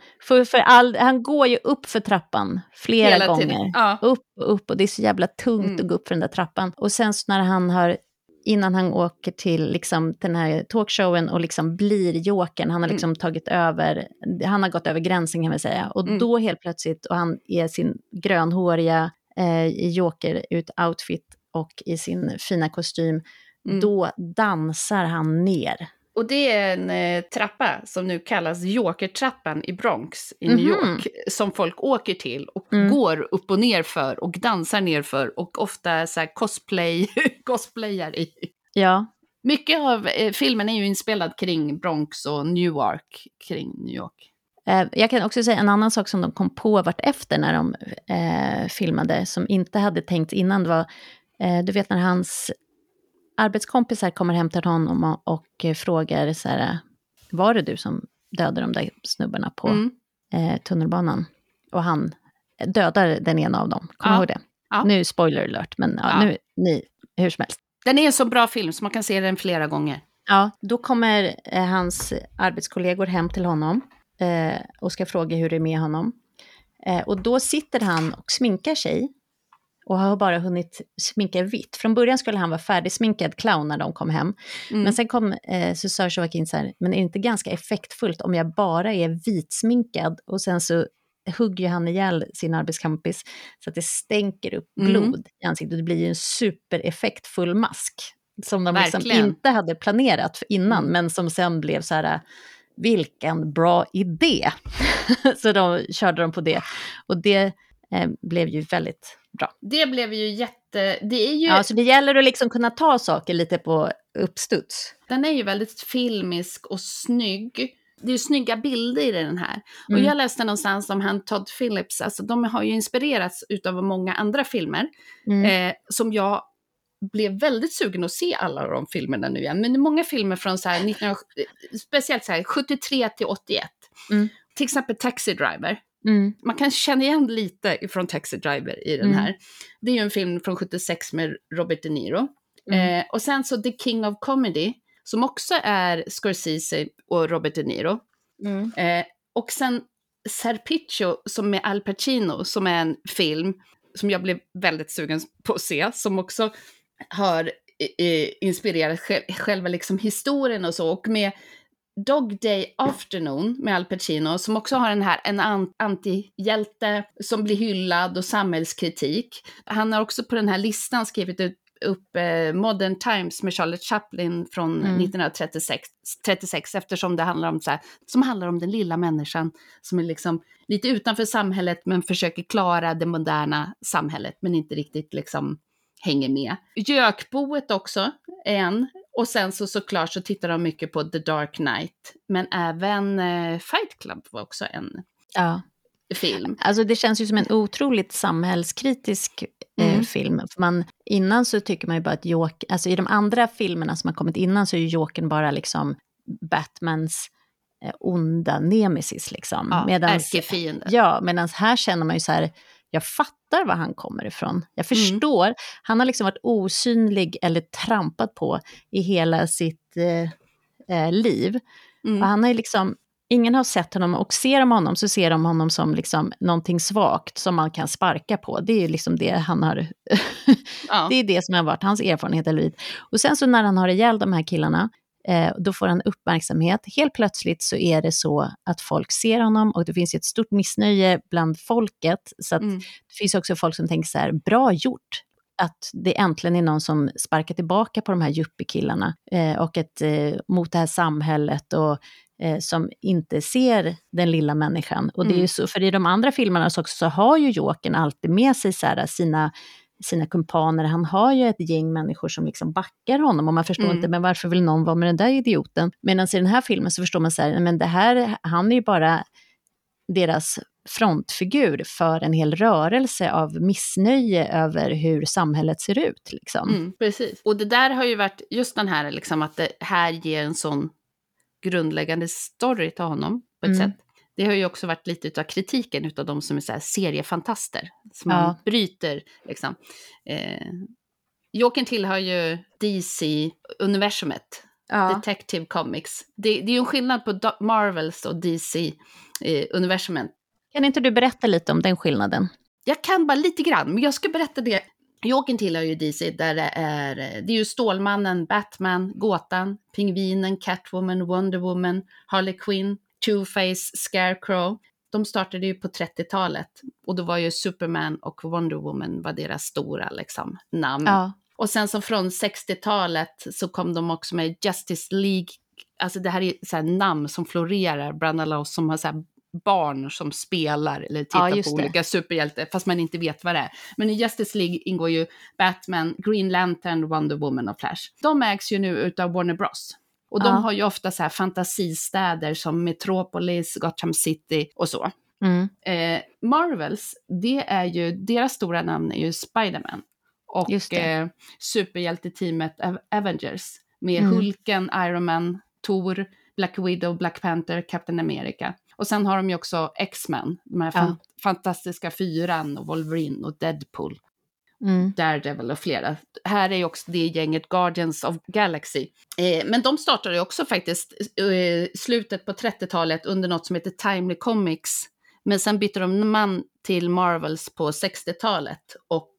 Han går ju upp för trappan flera hela gånger. Ja. Upp. Och det är så jävla tungt att gå upp för den där trappan. Och sen så när han innan han åker till liksom den här talkshowen och liksom blir Jokern. Han har liksom tagit över. Han har gått över gränsen, kan man säga. Och då helt plötsligt. Och han är sin grönhåriga Joker ut outfit. Och i sin fina kostym. Då dansar han ner Och det är en trappa som nu kallas Joker-trappan i Bronx i New York. Som folk åker till och går upp och ner för och dansar ner för. Och ofta så här cosplayar i. Ja. Mycket av filmen är ju inspelad kring Bronx och Newark, kring New York. Jag kan också säga en annan sak som de kom på vart efter när de filmade. Som inte hade tänkt innan. Det var, du vet när hans... arbetskompisar kommer och hämtar honom och frågar så här, var det du som dödade de där snubbarna på tunnelbanan? Och han dödar den ena av dem. Kommer ihåg det? Ja. Nu spoiler alert, men nu, hur som helst. Den är en så bra film så man kan se den flera gånger. Ja, då kommer hans arbetskollegor hem till honom och ska fråga hur det är med honom. Och då sitter han och sminkar sig. Och har bara hunnit sminka vitt. Från början skulle han vara färdigsminkad clown när de kom hem. Men sen kom Cesar Joaquin så här, men är det inte ganska effektfullt om jag bara är vitsminkad? Och sen så hugger han ihjäl sin arbetskampis så att det stänker upp blod i ansiktet. Det blir ju en supereffektfull mask. Som de liksom inte hade planerat för innan. Men som sen blev så här... vilken bra idé! Så de körde dem på det. Och det... blev ju väldigt bra. Det blev ju jätte... Det är ju... Ja, så det gäller att liksom kunna ta saker lite på uppstuds. Den är ju väldigt filmisk och snygg. Det är ju snygga bilder i den här. Och jag läste någonstans om han Todd Phillips. Alltså de har ju inspirerats utav många andra filmer. Som jag blev väldigt sugen att se alla de filmerna nu igen. Men det är många filmer från så här... 19... speciellt så här 73 till 81. Till exempel Taxi Driver. Man kan känna igen lite från Taxi Driver i den här. Det är ju en film från 76 med Robert De Niro. Och sen så The King of Comedy, som också är Scorsese och Robert De Niro. Och sen Serpico, som är Al Pacino, som är en film som jag blev väldigt sugen på att se, som också har inspirerat själva liksom historien och så, och med Dog Day Afternoon med Al Pacino, som också har den här, en antihjälte som blir hyllad och samhällskritik. Han har också på den här listan skrivit upp Modern Times med Charlie Chaplin från 1936, eftersom det handlar om så här, som handlar om den lilla människan som är liksom lite utanför samhället men försöker klara det moderna samhället men inte riktigt liksom hänger med. Gökboet också är en. Och sen så såklart så tittar de mycket på The Dark Knight. Men även Fight Club var också en film. Alltså det känns ju som en otroligt samhällskritisk film. För man, innan så tycker man ju bara att Joker... Alltså i de andra filmerna som har kommit innan så är ju Jokern bara liksom Batmans onda nemesis liksom. Ärkefiende. Ja, medans här känner man ju så här... Jag fattar var han kommer ifrån. Jag förstår. Han har liksom varit osynlig eller trampat på i hela sitt liv. Och han har ju liksom, ingen har sett honom, och ser de honom så ser de honom som liksom någonting svagt som man kan sparka på. Det är ju liksom det han har, det är det som har varit hans erfarenhet eller vid. Och sen så när han har ihjäl de här killarna, då får han uppmärksamhet. Helt plötsligt så är det så att folk ser honom, och det finns ju ett stort missnöje bland folket, så att det finns också folk som tänker så här, bra gjort att det äntligen är någon som sparkar tillbaka på de här yuppie-killarna och ett, mot det här samhället, och som inte ser den lilla människan. Och det är ju så, för i de andra filmerna så, också, så har ju Jokern alltid med sig så här, sina kumpaner. Han har ju ett gäng människor som liksom backar honom, och man förstår inte, men varför vill någon vara med den där idioten? Medan i den här filmen så förstår man så här, men det här, han är ju bara deras frontfigur för en hel rörelse av missnöje över hur samhället ser ut liksom. Precis. Och det där har ju varit just den här liksom, att det här ger en sån grundläggande story till honom på ett sätt. Det har ju också varit lite utav kritiken utav de som är så här seriefantaster. Som man bryter liksom. Jokern tillhör ju DC-universumet. Detective Comics. Det är ju en skillnad på Marvels och DC-universumet. Kan inte du berätta lite om den skillnaden? Jag kan bara lite grann, men jag ska berätta det. Jokern tillhör ju DC, där det är ju Stålmannen, Batman, Gåtan, Pingvinen, Catwoman, Wonder Woman, Harley Quinn, Two-Face, Scarecrow. De startade ju på 30-talet. Och då var ju Superman och Wonder Woman var deras stora liksom, namn. Ja. Och sen så från 60-talet så kom de också med Justice League alltså det här är så här namn som florerar bland alla oss som har så här barn som spelar eller tittar på olika superhjältar fast man inte vet vad det är. Men i Justice League ingår ju Batman, Green Lantern, Wonder Woman och Flash. De ägs ju nu utav Warner Bros. Och de har ju ofta så här fantasistäder som Metropolis, Gotham City och så. Mm. Marvels, det är ju deras stora namn är ju Spider-Man och superhjälteteamet Avengers med Hulken, Iron Man, Thor, Black Widow, Black Panther, Captain America. Och sen har de ju också X-Men, de här fantastiska fyran och Wolverine och Deadpool. Daredevil och flera. Här är ju också det gänget Guardians of Galaxy. Men de startade ju också faktiskt slutet på 30-talet under något som heter Timely Comics. Men sen bytte de namn till Marvels på 60-talet. Och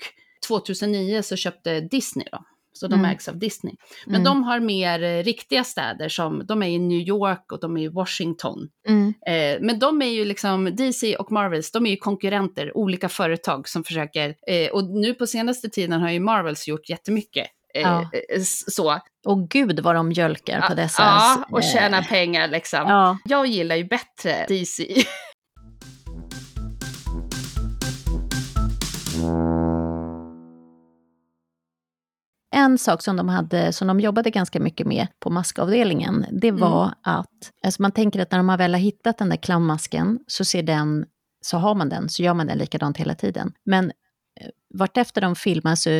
2009 så köpte Disney då. Så de ägs av Disney. Men de har mer riktiga städer som de är i New York och de är i Washington. Men de är ju liksom DC och Marvels, de är ju konkurrenter, olika företag som försöker och nu på senaste tiden har ju Marvels gjort jättemycket. Så. Och gud vad de mjölkar på dessa. Ja, och tjänar pengar liksom. Jag gillar ju bättre DC. En sak som de hade, som de jobbade ganska mycket med på maskavdelningen, det var att, alltså man tänker att när man väl har hittat den där clownmasken så ser den, så har man den, så gör man den likadant hela tiden. Men vartefter de filmar så,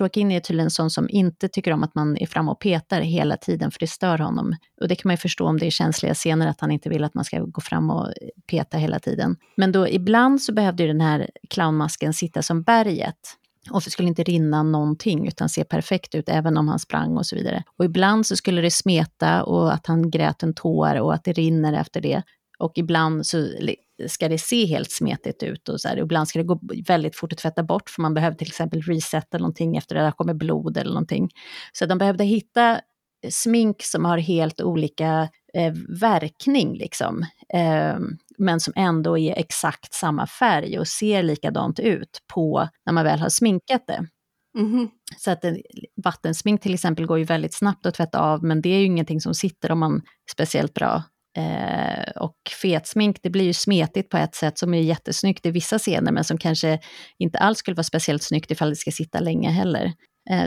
Joaquin är tydligen en sån som inte tycker om att man är fram och petar hela tiden för det stör honom. Och det kan man ju förstå om det är känsliga scener att han inte vill att man ska gå fram och peta hela tiden. Men då ibland så behövde ju den här clownmasken sitta som berget. Och det skulle inte rinna någonting utan se perfekt ut även om han sprang och så vidare. Och ibland så skulle det smeta och att han grät en tår och att det rinner efter det. Och ibland så ska det se helt smetigt ut och så här. Ibland ska det gå väldigt fort att tvätta bort för man behöver till exempel resetta någonting efter det där kommer blod eller någonting. Så de behövde hitta smink som har helt olika verkning liksom. Men som ändå är exakt samma färg och ser likadant ut på när man väl har sminkat det. Mm-hmm. Så att vattensmink till exempel går ju väldigt snabbt att tvätta av, men det är ju ingenting som sitter om man speciellt bra. Och fetsmink, det blir ju smetigt på ett sätt som är jättesnyggt i vissa scener, men som kanske inte alls skulle vara speciellt snyggt ifall det ska sitta länge heller.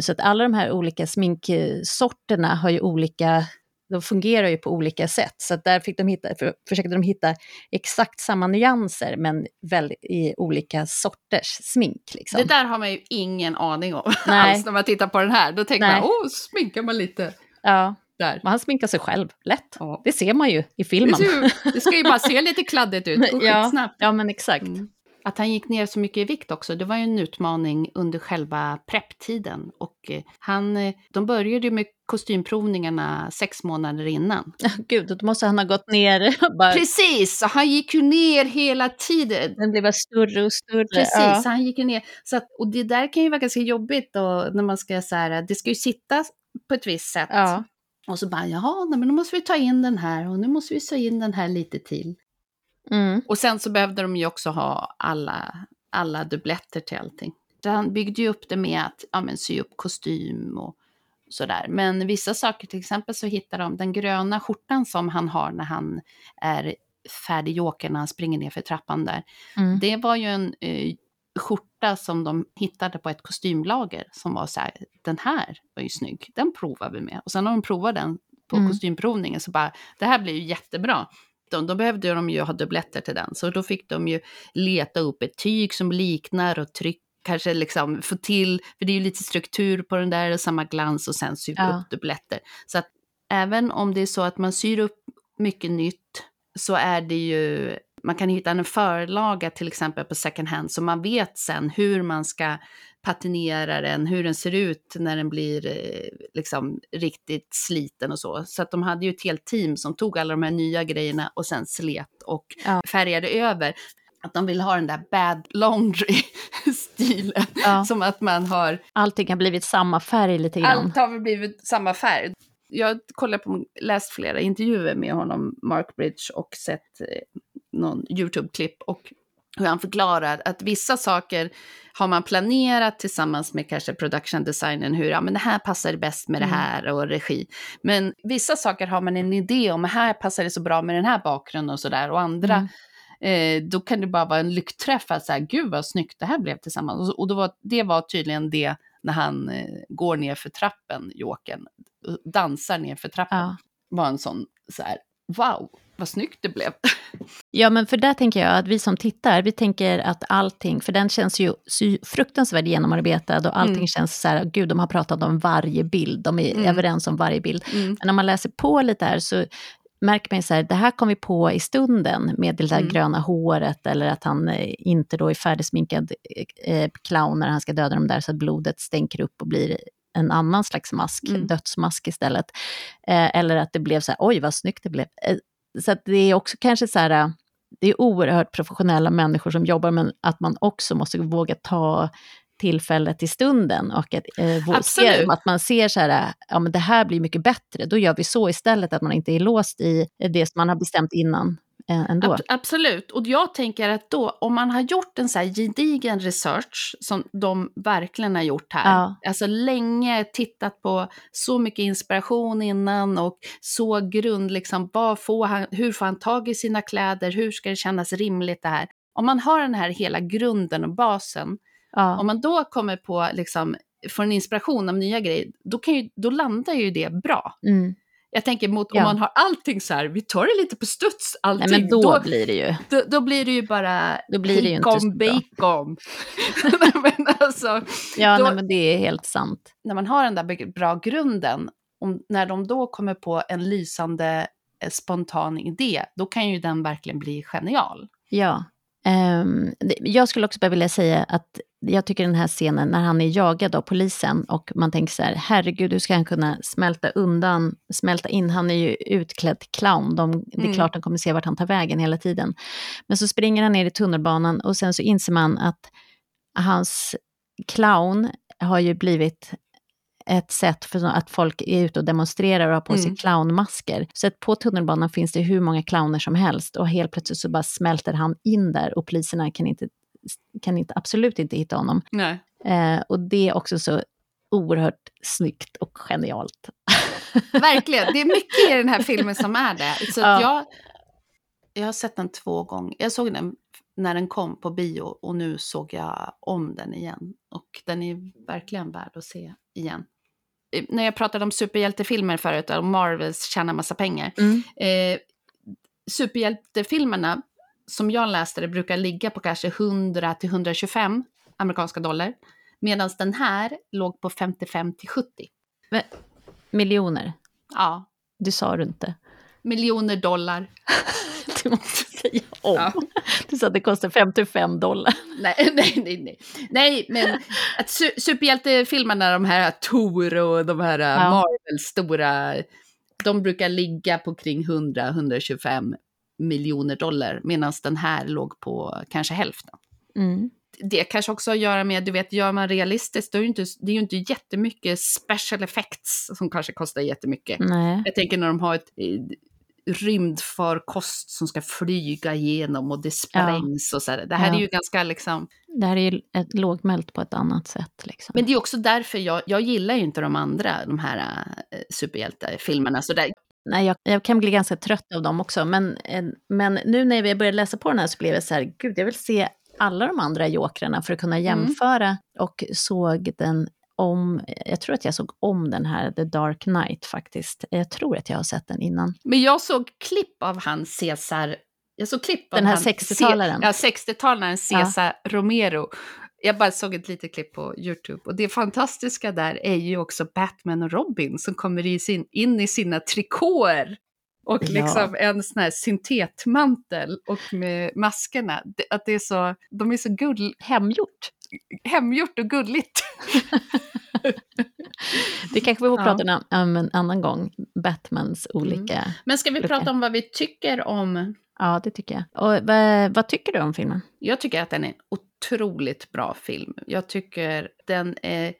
Så att alla de här olika sminksorterna har ju olika... De fungerar ju på olika sätt. Så där fick de hitta, försökte de hitta exakt samma nyanser men väl i olika sorters smink. Liksom. Det där har man ju ingen aning om alls när man tittar på den här. Då tänker man, sminkar man lite. Ja, där. Man sminkar sig själv. Lätt. Ja. Det ser man ju i filmen. Det ska ju bara se lite kladdigt ut. Och snabbt. Ja, men exakt. Mm. Att han gick ner så mycket i vikt också, det var ju en utmaning under själva prepptiden. Och de började ju med kostymprovningarna 6 månader innan. Gud, då måste han ha gått ner. Bara... Precis, han gick ju ner hela tiden. Den blev bara större och större. Precis, han gick ju ner. Så att, och det där kan ju vara ganska jobbigt och när man ska så här, det ska ju sitta på ett visst sätt. Ja. Och så bara, men nu måste vi ta in den här och nu måste vi så in den här lite till. Mm. Och sen så behövde de ju också ha alla dubbletter till allting. Han byggde ju upp det med att sy upp kostym och sådär. Men vissa saker, till exempel så hittar de den gröna skjortan som han har när han är färdig Joker, när han springer ner för trappan där. Det var ju en skjorta som de hittade på ett kostymlager som var så här, den här var ju snygg, den provar vi med. Och sen har de provat den på kostymprovningen så bara, det här blir ju jättebra. Då behövde de ju ha dubbletter till den. Så då fick de ju leta upp ett tyg som liknar och tryck. Kanske liksom få till. För det är ju lite struktur på den där. Och samma glans och sen sy upp dubbletter. Så att även om det är så att man syr upp mycket nytt. Så är det ju. Man kan hitta en förlaga till exempel på second hand. Så man vet sen hur man ska patinera den. Hur den ser ut när den blir liksom riktigt sliten och så. Så att de hade ju ett helt team som tog alla de här nya grejerna. Och sen slet och färgade över. Att de vill ha den där bad laundry-stilen. Ja. Som att man har... Allting har blivit samma färg lite grann. Allt har blivit samma färg. Jag kollar på, läst flera intervjuer med honom, Mark Bridge, och sett... någon YouTube-klipp, och hur han förklarar att vissa saker har man planerat tillsammans med kanske production designen, hur ja, men det här passar bäst med det här och regi. Men vissa saker har man en idé om, här passar det så bra med den här bakgrunden och sådär, och andra då kan det bara vara en lyckträff att säga, gud vad snyggt det här blev tillsammans. Och då var, det var tydligen det när han går ner för trappen, Joaquin dansar ner för trappen, var en sån så här, wow, vad snyggt det blev. Ja, men för där tänker jag att vi som tittar, vi tänker att allting, för den känns ju fruktansvärt genomarbetad och allting känns så här, gud, de har pratat om varje bild, de är överens om varje bild. Men när man läser på lite här så märker man ju så här, det här kom vi på i stunden med det där gröna håret, eller att han inte då är färdigsminkad clown när han ska döda dem där, så att blodet stänker upp och blir en annan slags mask, dödsmask istället. Eller att det blev så här, oj vad snyggt det blev. Så att det är också kanske så här, det är oerhört professionella människor som jobbar, men att man också måste våga ta tillfället i stunden och att, att man ser så här, ja men det här blir mycket bättre, då gör vi så istället, att man inte är låst i det som man har bestämt innan ändå. Absolut, och jag tänker att då om man har gjort en så här gedigen research som de verkligen har gjort här, alltså länge tittat på så mycket inspiration innan och så grund liksom, vad får han, hur får han tag i sina kläder, hur ska det kännas rimligt det här, om man har den här hela grunden och basen. Om man då kommer på, liksom, får en inspiration av nya grejer, då landar ju det bra. Jag tänker mot om man har allting så här, vi tar det lite på studs, allting. Nej, men då blir det ju. Då blir det ju bara bacon. Men alltså, nej, men det är helt sant. När man har den där bra grunden, när de då kommer på en lysande, spontan idé, då kan ju den verkligen bli genial. Ja. Jag skulle också bara vilja säga att jag tycker den här scenen när han är jagad av polisen och man tänker så här, herregud, hur ska han kunna smälta in, han är ju utklädd clown, det är klart de kommer se vart han tar vägen hela tiden, men så springer han ner i tunnelbanan och sen så inser man att hans clown har ju blivit ett sätt för att folk är ute och demonstrerar och har på sig clownmasker. Så att på tunnelbanan finns det hur många clowner som helst, och helt plötsligt så bara smälter han in där och poliserna kan inte absolut inte hitta honom. Nej. Och det är också så oerhört snyggt och genialt. Verkligen, det är mycket i den här filmen som är det. Så att jag har sett den 2 gånger. Jag såg den när den kom på bio och nu såg jag om den igen. Och den är verkligen värd att se igen. När jag pratade om superhjältefilmer förut och Marvels tjänar massa pengar. Superhjältefilmerna som jag läste, det brukar ligga på kanske 100-125 amerikanska dollar. Medan den här låg på 55-70. Miljoner? Ja. Du sa du inte. Miljoner dollar. Du måste säga om. Ja. Du sa att det kostar $55. Nej. Nej, men att superhjältefilmerna, de här Thor och de här Marvel stora, de brukar ligga på kring 100-125 miljoner dollar, medan den här låg på kanske hälften. Det kanske också har att göra med, du vet, gör man realistiskt, det är ju inte jättemycket special effects som kanske kostar jättemycket. Nej. Jag tänker när de har ett rymdfarkost som ska flyga igenom och det sprängs och så här. Det här är ju ganska liksom... Det här är ju ett lågmält på ett annat sätt liksom. Men det är också därför jag gillar ju inte de andra, de här superhjältefilmerna. Så där... Nej, jag kan bli ganska trött av dem också. Men nu när vi började läsa på den här så blev jag så här, gud, jag vill se alla de andra jokrarna för att kunna jämföra. Och såg den om, jag tror att jag såg om den här The Dark Knight faktiskt. Jag tror att jag har sett den innan. Men jag såg klipp av han Cesar. Jag såg klipp av den här 60-talaren. Ja, 60-talaren Cesar Romero. Jag bara såg ett litet klipp på YouTube. Och det fantastiska där är ju också Batman och Robin som kommer in i sina trikåer. Och liksom en sån här syntetmantel och med maskerna. Att det är så, de är så hemgjort och gulligt. Det kanske vi får prata om en annan gång, Batmans olika... Men ska vi prata om vad vi tycker om... Ja, det tycker jag. Och vad tycker du om filmen? Jag tycker att den är en otroligt bra film. Jag tycker den är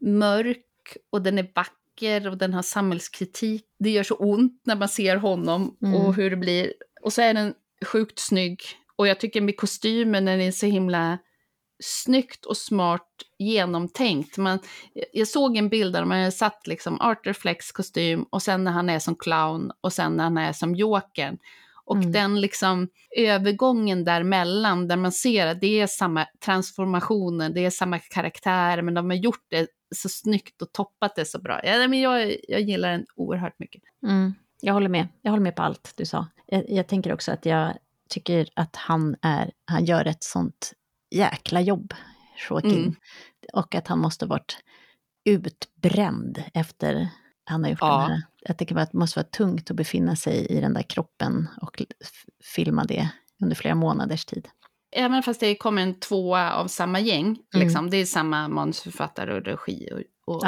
mörk och den är vacker och den har samhällskritik. Det gör så ont när man ser honom och hur det blir. Och så är den sjukt snygg. Och jag tycker med kostymen är det så himla snyggt och smart genomtänkt. Jag såg en bild där man satt liksom Arthur Flex kostym och sen när han är som clown och sen när han är som Jokern. Och den liksom övergången däremellan där man ser att det är samma transformationer, det är samma karaktär men de har gjort det så snyggt och toppat det så bra. Ja, men jag gillar den oerhört mycket. Mm. Jag håller med. Jag håller med på allt du sa. Jag tänker också att jag tycker att han gör ett sånt jäkla jobb, Joaquin. Mm. Och att han måste varit utbränd efter han har gjort den här. Jag tycker att det måste vara tungt att befinna sig i den där kroppen och filma det under flera månaders tid. Även fast det kommer en tvåa av samma gäng, liksom, det är samma manusförfattare och regi och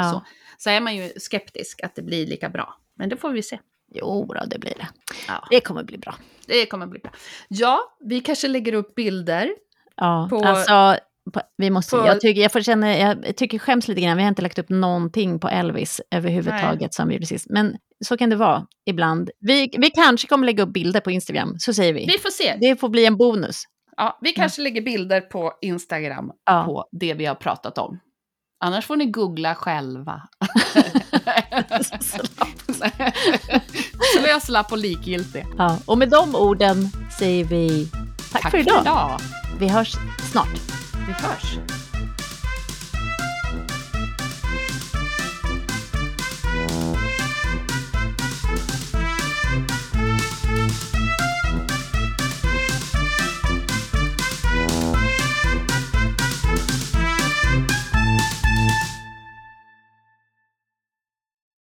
så är man ju skeptisk att det blir lika bra. Men det får vi se. Jo då, det blir det. Ja. Det kommer bli bra. Det kommer bli bra. Ja, vi kanske lägger upp bilder. Ja, vi måste. Jag tycker skäms lite grann. Vi har inte lagt upp någonting på Elvis överhuvudtaget som vi gjorde sist. Men så kan det vara ibland. Vi kanske kommer lägga upp bilder på Instagram, så säger vi. Vi får se. Det får bli en bonus. Ja, vi kanske lägger bilder på Instagram på det vi har pratat om. Annars får ni googla själva. Slöslapp och likgiltig. Ja, och med de orden säger vi tack för idag. Vi hörs snart. Vi hörs.